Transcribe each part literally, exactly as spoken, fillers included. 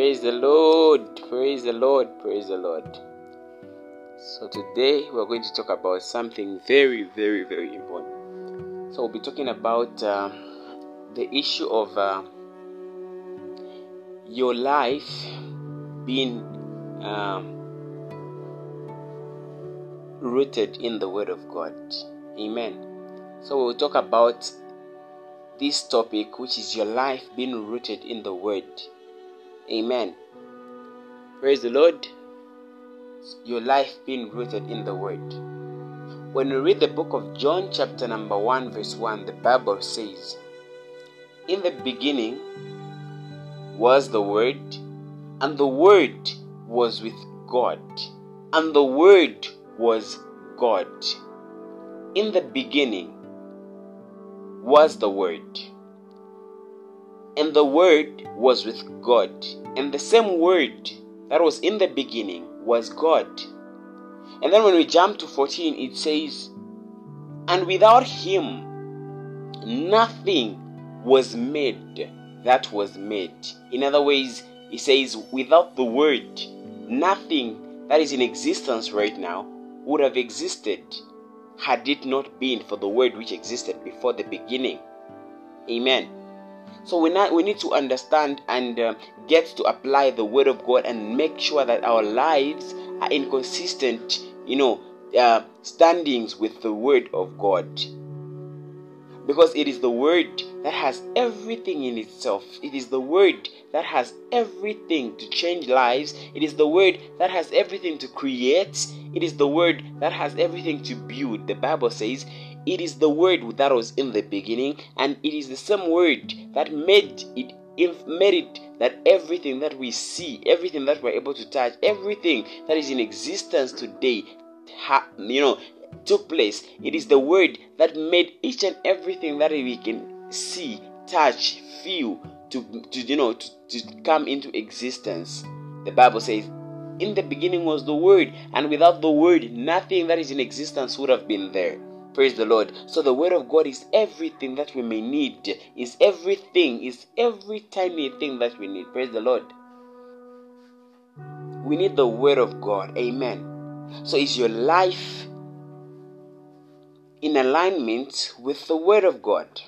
Praise the Lord, praise the Lord, praise the Lord. So today we're going to talk about something very, very, very important. So we'll be talking about uh, the issue of uh, your life being um, rooted in the Word of God. Amen. So we'll talk about this topic, which is your life being rooted in the Word. Amen. Praise the Lord. Your life being rooted in the Word. When we read the book of John chapter number one verse one, the Bible says, "In the beginning was the Word, and the Word was with God, and the Word was God." In the beginning was the Word, and the Word was with God, and the same Word that was in the beginning was God. And then when we jump to fourteen, it says, "And without Him nothing was made that was made." In other ways, it says without the Word, nothing that is in existence right now would have existed had it not been for the Word which existed before the beginning. Amen. So we, not, we need to understand and uh, get to apply the Word of God and make sure that our lives are in consistent, you know, uh, standings with the Word of God, because it is the Word that has everything in itself. It is the Word that has everything to change lives. It is the Word that has everything to create. It is the Word that has everything to build. The Bible says it is the Word that was in the beginning, and it is the same Word that made it, made it that everything that we see, everything that we're able to touch, everything that is in existence today, you know, took place. It is the Word that made each and everything that we can see, touch, feel, to, to you know, to, to come into existence. The Bible says, "In the beginning was the Word, and without the Word, nothing that is in existence would have been there." Praise the Lord. So the Word of God is everything that we may need, is everything, is every tiny thing that we need. Praise the Lord. We need the Word of God. Amen. So is your life in alignment with the Word of God?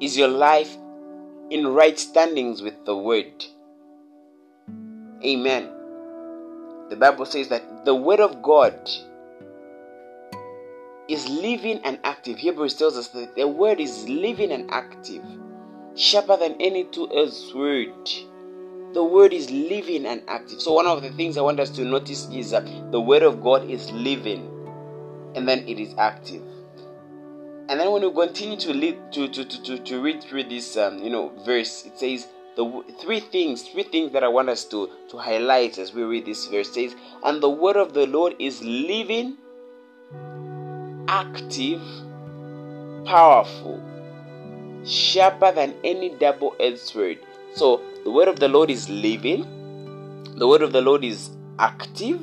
Is your life in right standings with the Word? Amen. The Bible says that the Word of God is living and active. Hebrews tells us that the Word is living and active, sharper than any two-edged sword. The Word is living and active. So one of the things I want us to notice is that the Word of God is living, and then it is active. And then when we continue to lead, to, to, to, to, to read through this um, you know verse, it says the three things, three things that I want us to, to highlight as we read this verse. It says, "And the Word of the Lord is living, active, powerful, sharper than any double-edged sword." So the Word of the Lord is living, the Word of the Lord is active,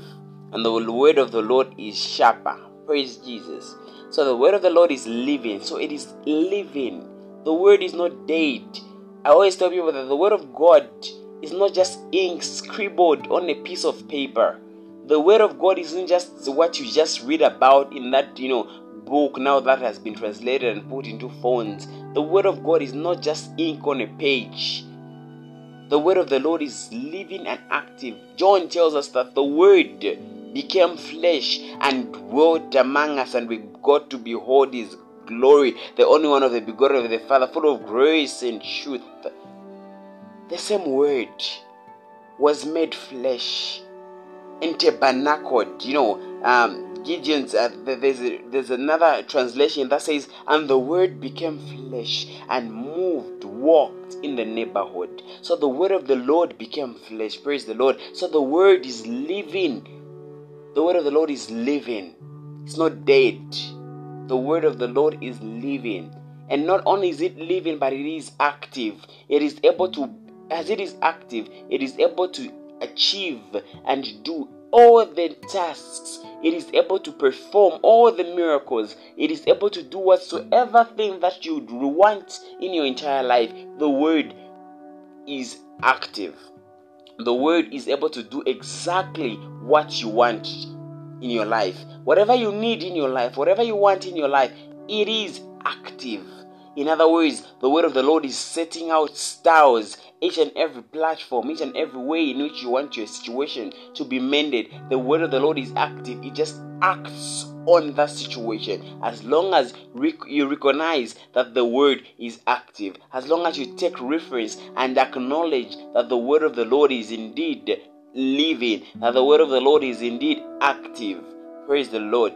and the Word of the Lord is sharper. Praise Jesus. So the Word of the Lord is living. So it is living. The Word is not dead. I always tell people that the Word of God is not just ink scribbled on a piece of paper. The Word of God isn't just what you just read about in that, you know, book now that has been translated and put into phones. The Word of God is not just ink on a page. The Word of the Lord is living and active. John tells us that the Word became flesh and dwelt among us, and we got to behold His glory, the only one of the begotten of the Father, full of grace and truth. The same Word was made flesh and tabernacled. You know, um, Gideon's, uh, there's, a, there's another translation that says, "And the Word became flesh and moved, walked in the neighborhood." So the Word of the Lord became flesh. Praise the Lord. So the Word is living. The Word of the Lord is living. It's not dead. The Word of the Lord is living. And not only is it living, but it is active. It is able to, as it is active, it is able to achieve and do all the tasks. It is able to perform all the miracles. It is able to do whatsoever thing that you want in your entire life. The Word is active. The word is able to do exactly what you want in your life. Whatever you need in your life, whatever you want in your life, it is active. In other words, the word of the Lord is setting out stars, each and every platform, each and every way in which you want your situation to be mended. The word of the Lord is active. It just acts on that situation. As long as rec- you recognize that the word is active, as long as you take reference and acknowledge that the word of the Lord is indeed living, that the word of the Lord is indeed active. Praise the Lord.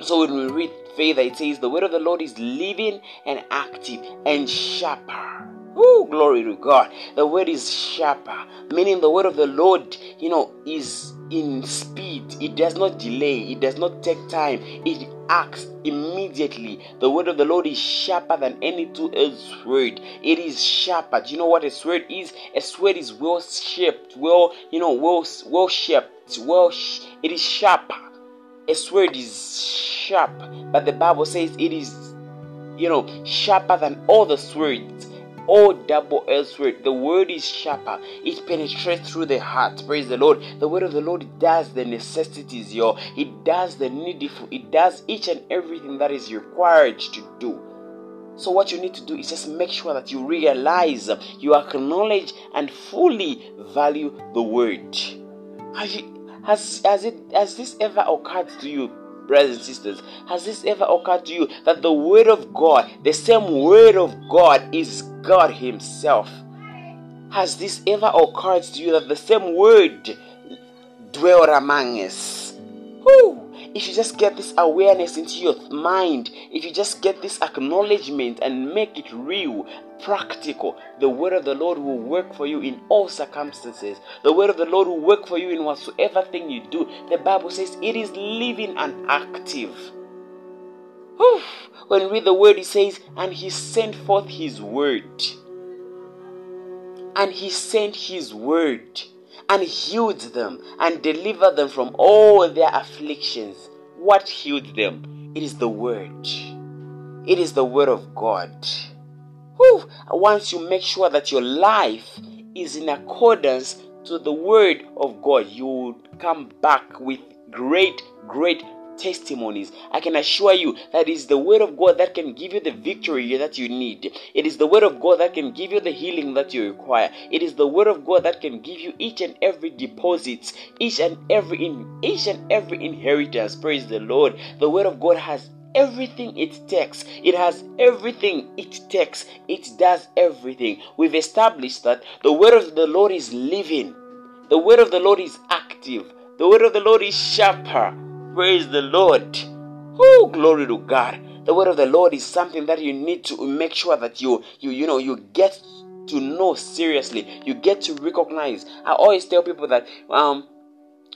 So when we read Faith, it says the word of the Lord is living and active and sharper. Oh, glory to God. The word is sharper, meaning the word of the Lord, you know, is in speed. It does not delay. It does not take time. It acts immediately. The word of the Lord is sharper than any two-edged sword. It is sharper. Do you know what a sword is? A sword is well shaped, well, you know, well, well shaped, well. Sh- it is sharper. A sword is sharp, but the Bible says it is, you know, sharper than all the swords, all double-edged sword. The word is sharper. It penetrates through the heart. Praise the Lord. The word of the Lord does the necessities, yo. It does the needful. It does each and everything that is required to do. So what you need to do is just make sure that you realize, you acknowledge, and fully value the word. As you Has has it has this ever occurred to you, brothers and sisters? Has this ever occurred to you that the word of God, the same word of God, is God Himself? Has this ever occurred to you that the same word dwelt among us? Woo! If you just get this awareness into your mind, if you just get this acknowledgement and make it real, practical, the word of the Lord will work for you in all circumstances. The word of the Lord will work for you in whatsoever thing you do. The Bible says it is living and active. Whew. When we read the word, it says, and he sent forth his word. And he sent his word and healed them and delivered them from all their afflictions. What healed them? It is the word. It is the word of God. Whew. Once you make sure that your life is in accordance to the word of God, you will come back with great, great testimonies. I can assure you that it is the word of God that can give you the victory that you need. It is the word of God that can give you the healing that you require. It is the word of God that can give you each and every deposits, each and every in, each and every inheritance. Praise the Lord. The word of God has everything it takes. It has everything it takes. It does everything. We've established that the word of the Lord is living. The word of the Lord is active. The word of the Lord is sharper. Praise the Lord. Oh, glory to God. The word of the Lord is something that you need to make sure that you you you know you get to know seriously. You get to recognize. I always tell people that um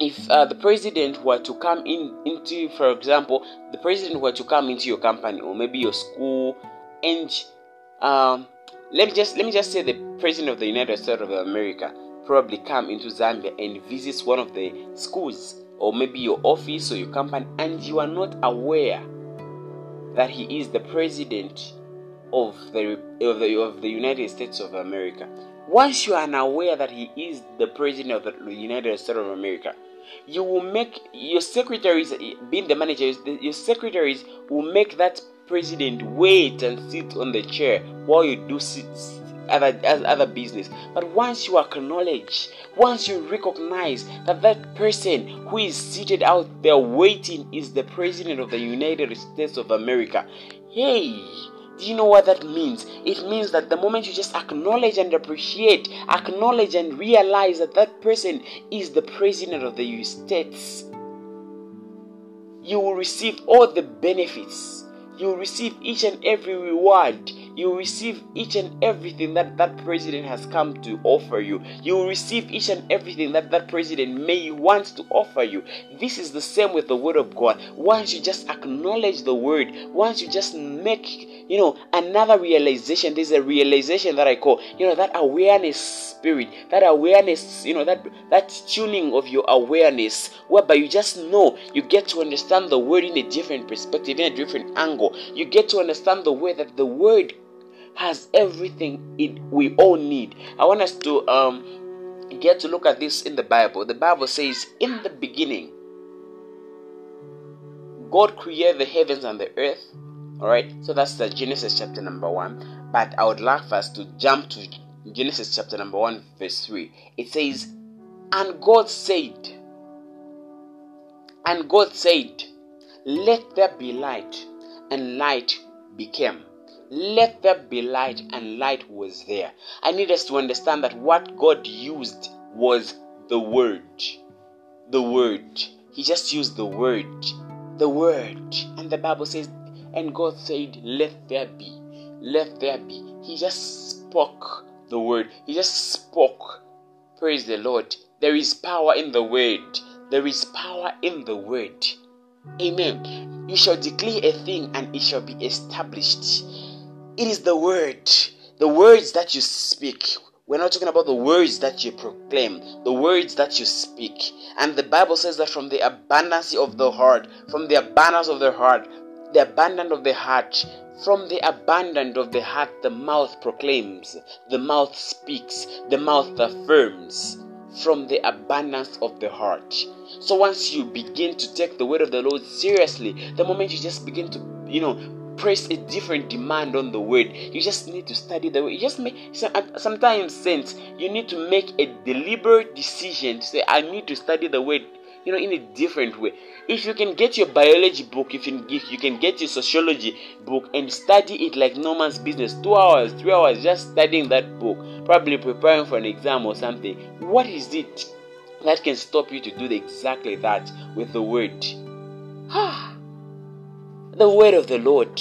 If uh, the president were to come in into, for example, the president were to come into your company or maybe your school, and um, let me just let me just say the president of the United States of America probably come into Zambia and visits one of the schools or maybe your office or your company, and you are not aware that he is the president of the of the, of the United States of America. Once you are unaware that he is the president of the United States of America, you will make your secretaries, being the managers, your secretaries will make that president wait and sit on the chair while you do sit other other business. But once you acknowledge, once you recognize that that person who is seated out there waiting is the president of the United States of America, hey, do you know what that means? It means that the moment you just acknowledge and appreciate, acknowledge and realize that that person is the president of the United States, you will receive all the benefits. You will receive each and every reward. You will receive each and everything that that president has come to offer you. You will receive each and everything that that president may want to offer you. This is the same with the word of God. Once you just acknowledge the word, once you just make, you know, another realization, there's a realization that I call, you know, that awareness spirit, that awareness, you know, that, that tuning of your awareness, whereby you just know, you get to understand the word in a different perspective, in a different angle. You get to understand the way that the word has everything it we all need. I want us to um get to look at this in the Bible, the Bible says, in the beginning, God created the heavens and the earth. Alright, so that's the Genesis chapter number one. But I would like for us to jump to Genesis chapter number one, verse three. It says, and God said, and God said, let there be light, and light became. Let there be light, and light was there. I need us to understand that what God used was the word. The word. He just used the word. The word. And the Bible says, and God said, let there be. Let there be. He just spoke the word. He just spoke. Praise the Lord. There is power in the word. There is power in the word. Amen. You shall declare a thing and it shall be established. It is the word. The words that you speak. We're not talking about the words that you proclaim. The words that you speak. And the Bible says that from the abundance of the heart, from the abundance of the heart, the abundance of the heart, from the abundance of the heart, the mouth proclaims, the mouth speaks, the mouth affirms, from the abundance of the heart. So once you begin to take the word of the Lord seriously, the moment you just begin to, you know, press a different demand on the word, you just need to study the word. You just make, sometimes sense, you need to make a deliberate decision to say, I need to study the word, you know, in a different way. If you can get your biology book, if you, if you can get your sociology book and study it like no man's business, two hours, three hours, just studying that book, probably preparing for an exam or something, what is it that can stop you to do exactly that with the word? Ah, the word of the Lord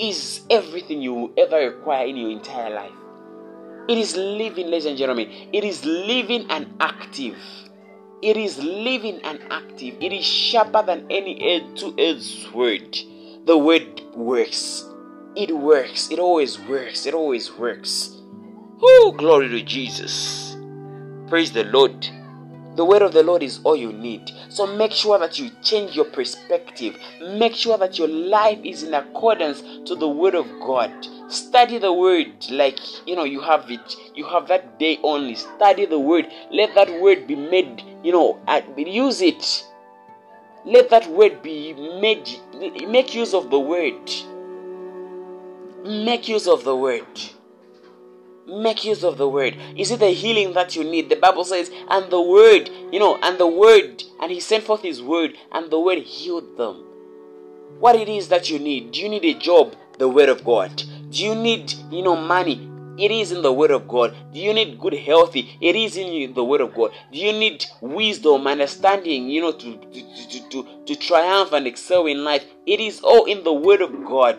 is everything you will ever require in your entire life. It is living, ladies and gentlemen. It is living and active. It is living and active. It is sharper than any two-edged sword. The word works. It works. It always works. It always works. Oh, glory to Jesus. Praise the Lord. The word of the Lord is all you need. So make sure that you change your perspective. Make sure that your life is in accordance to the word of God. Study the word like, you know, you have it. You have that day only. Study the word. Let that word be made, you know, use it. Let that word be made. Make use of the word. Make use of the word. Make use of the word. Is it the healing that you need? The Bible says, and the word, you know, and the word, and he sent forth his word, and the word healed them. What it is that you need? Do you need a job? The word of God. Do you need, you know, money? It is in the word of God. Do you need good healthy? It is in the word of God. Do you need wisdom, understanding, you know, to to, to, to, to triumph and excel in life? It is all in the word of God.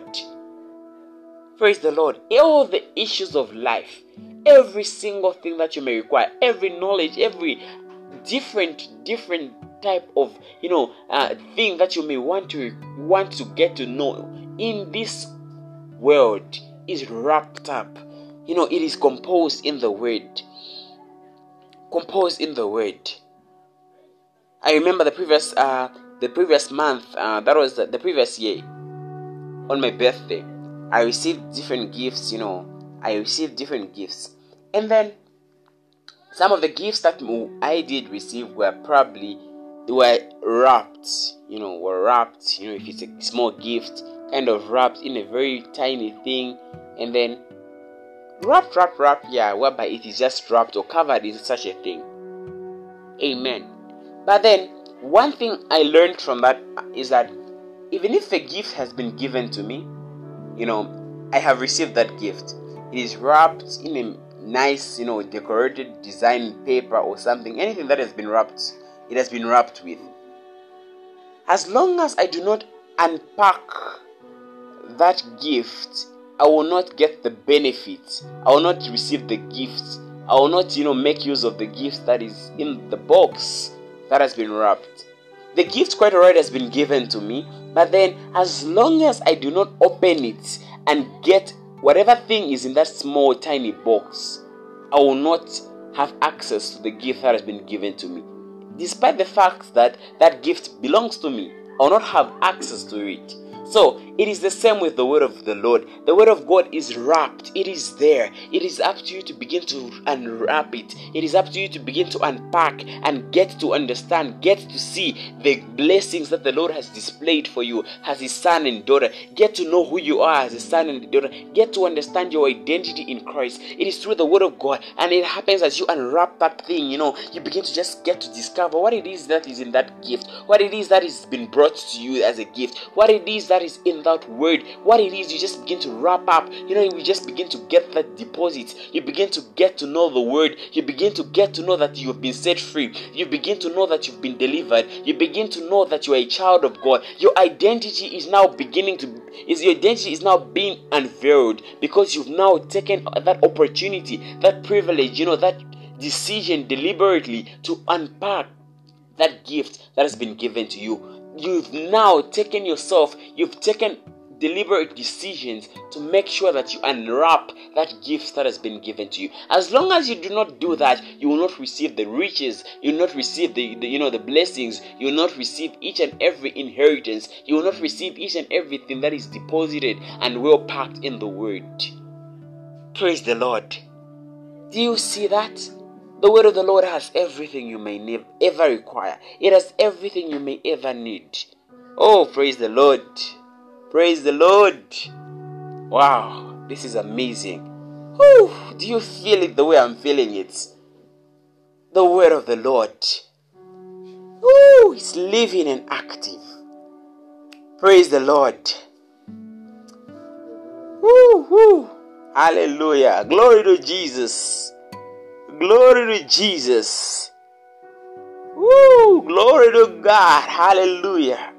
Praise the Lord. All the issues of life, every single thing that you may require, every knowledge, every different, different type of, you know, uh, thing that you may want to want to get to know in this world is wrapped up. You know, it is composed in the word. Composed in the word. I remember the previous, uh, the previous month. Uh, that was the, the previous year. On my birthday, I received different gifts, you know. I received different gifts. And then, some of the gifts that I did receive were probably, they were wrapped, you know, were wrapped, you know, if it's a small gift, kind of wrapped in a very tiny thing. And then, wrap, wrap, wrap, yeah, whereby it is just wrapped or covered in such a thing. Amen. But then, one thing I learned from that is that even if a gift has been given to me, you know, I have received that gift. It is wrapped in a nice, you know, decorated design paper or something. Anything that has been wrapped, it has been wrapped with. As long as I do not unpack that gift, I will not get the benefits. I will not receive the gifts. I will not, you know, make use of the gift that is in the box that has been wrapped. The gift quite alright has been given to me, but then as long as I do not open it and get whatever thing is in that small tiny box, I will not have access to the gift that has been given to me. Despite the fact that that gift belongs to me, I will not have access to it. So It is the same with the word of the Lord. The word of God is wrapped. It is there. It is up to you to begin to unwrap it. It is up to you to begin to unpack and get to understand, get to see the blessings that the Lord has displayed for you as His son and daughter. Get to know who you are as a son and daughter. Get to understand your identity in Christ. It is through the word of God, and it happens as you unwrap that thing, you know, you begin to just get to discover what it is that is in that gift, what it is that has been brought to you as a gift, what it is that is in that word, what it is. You just begin to wrap up, you know, you just begin to get that deposit. You begin to get to know the word. You begin to get to know that you have been set free. You begin to know that you've been delivered. You begin to know that you are a child of God. Your identity is now beginning to is your identity is now being unveiled, because you've now taken that opportunity, that privilege, you know, that decision deliberately to unpack that gift that has been given to you. You've now taken yourself, you've taken deliberate decisions to make sure that you unwrap that gift that has been given to you. As long as you do not do that, you will not receive the riches, you will not receive the, the you know the blessings, you will not receive each and every inheritance, you will not receive each and everything that is deposited and well packed in the word. Praise the Lord. Do you see that? The word of the Lord has everything you may nev- ever require. It has everything you may ever need. Oh, praise the Lord. Praise the Lord. Wow, this is amazing. Whew, do you feel it the way I'm feeling it? The word of the Lord. Whew, it's living and active. Praise the Lord. Whew, whew. Hallelujah. Glory to Jesus. Glory to Jesus. Woo! Glory to God. Hallelujah.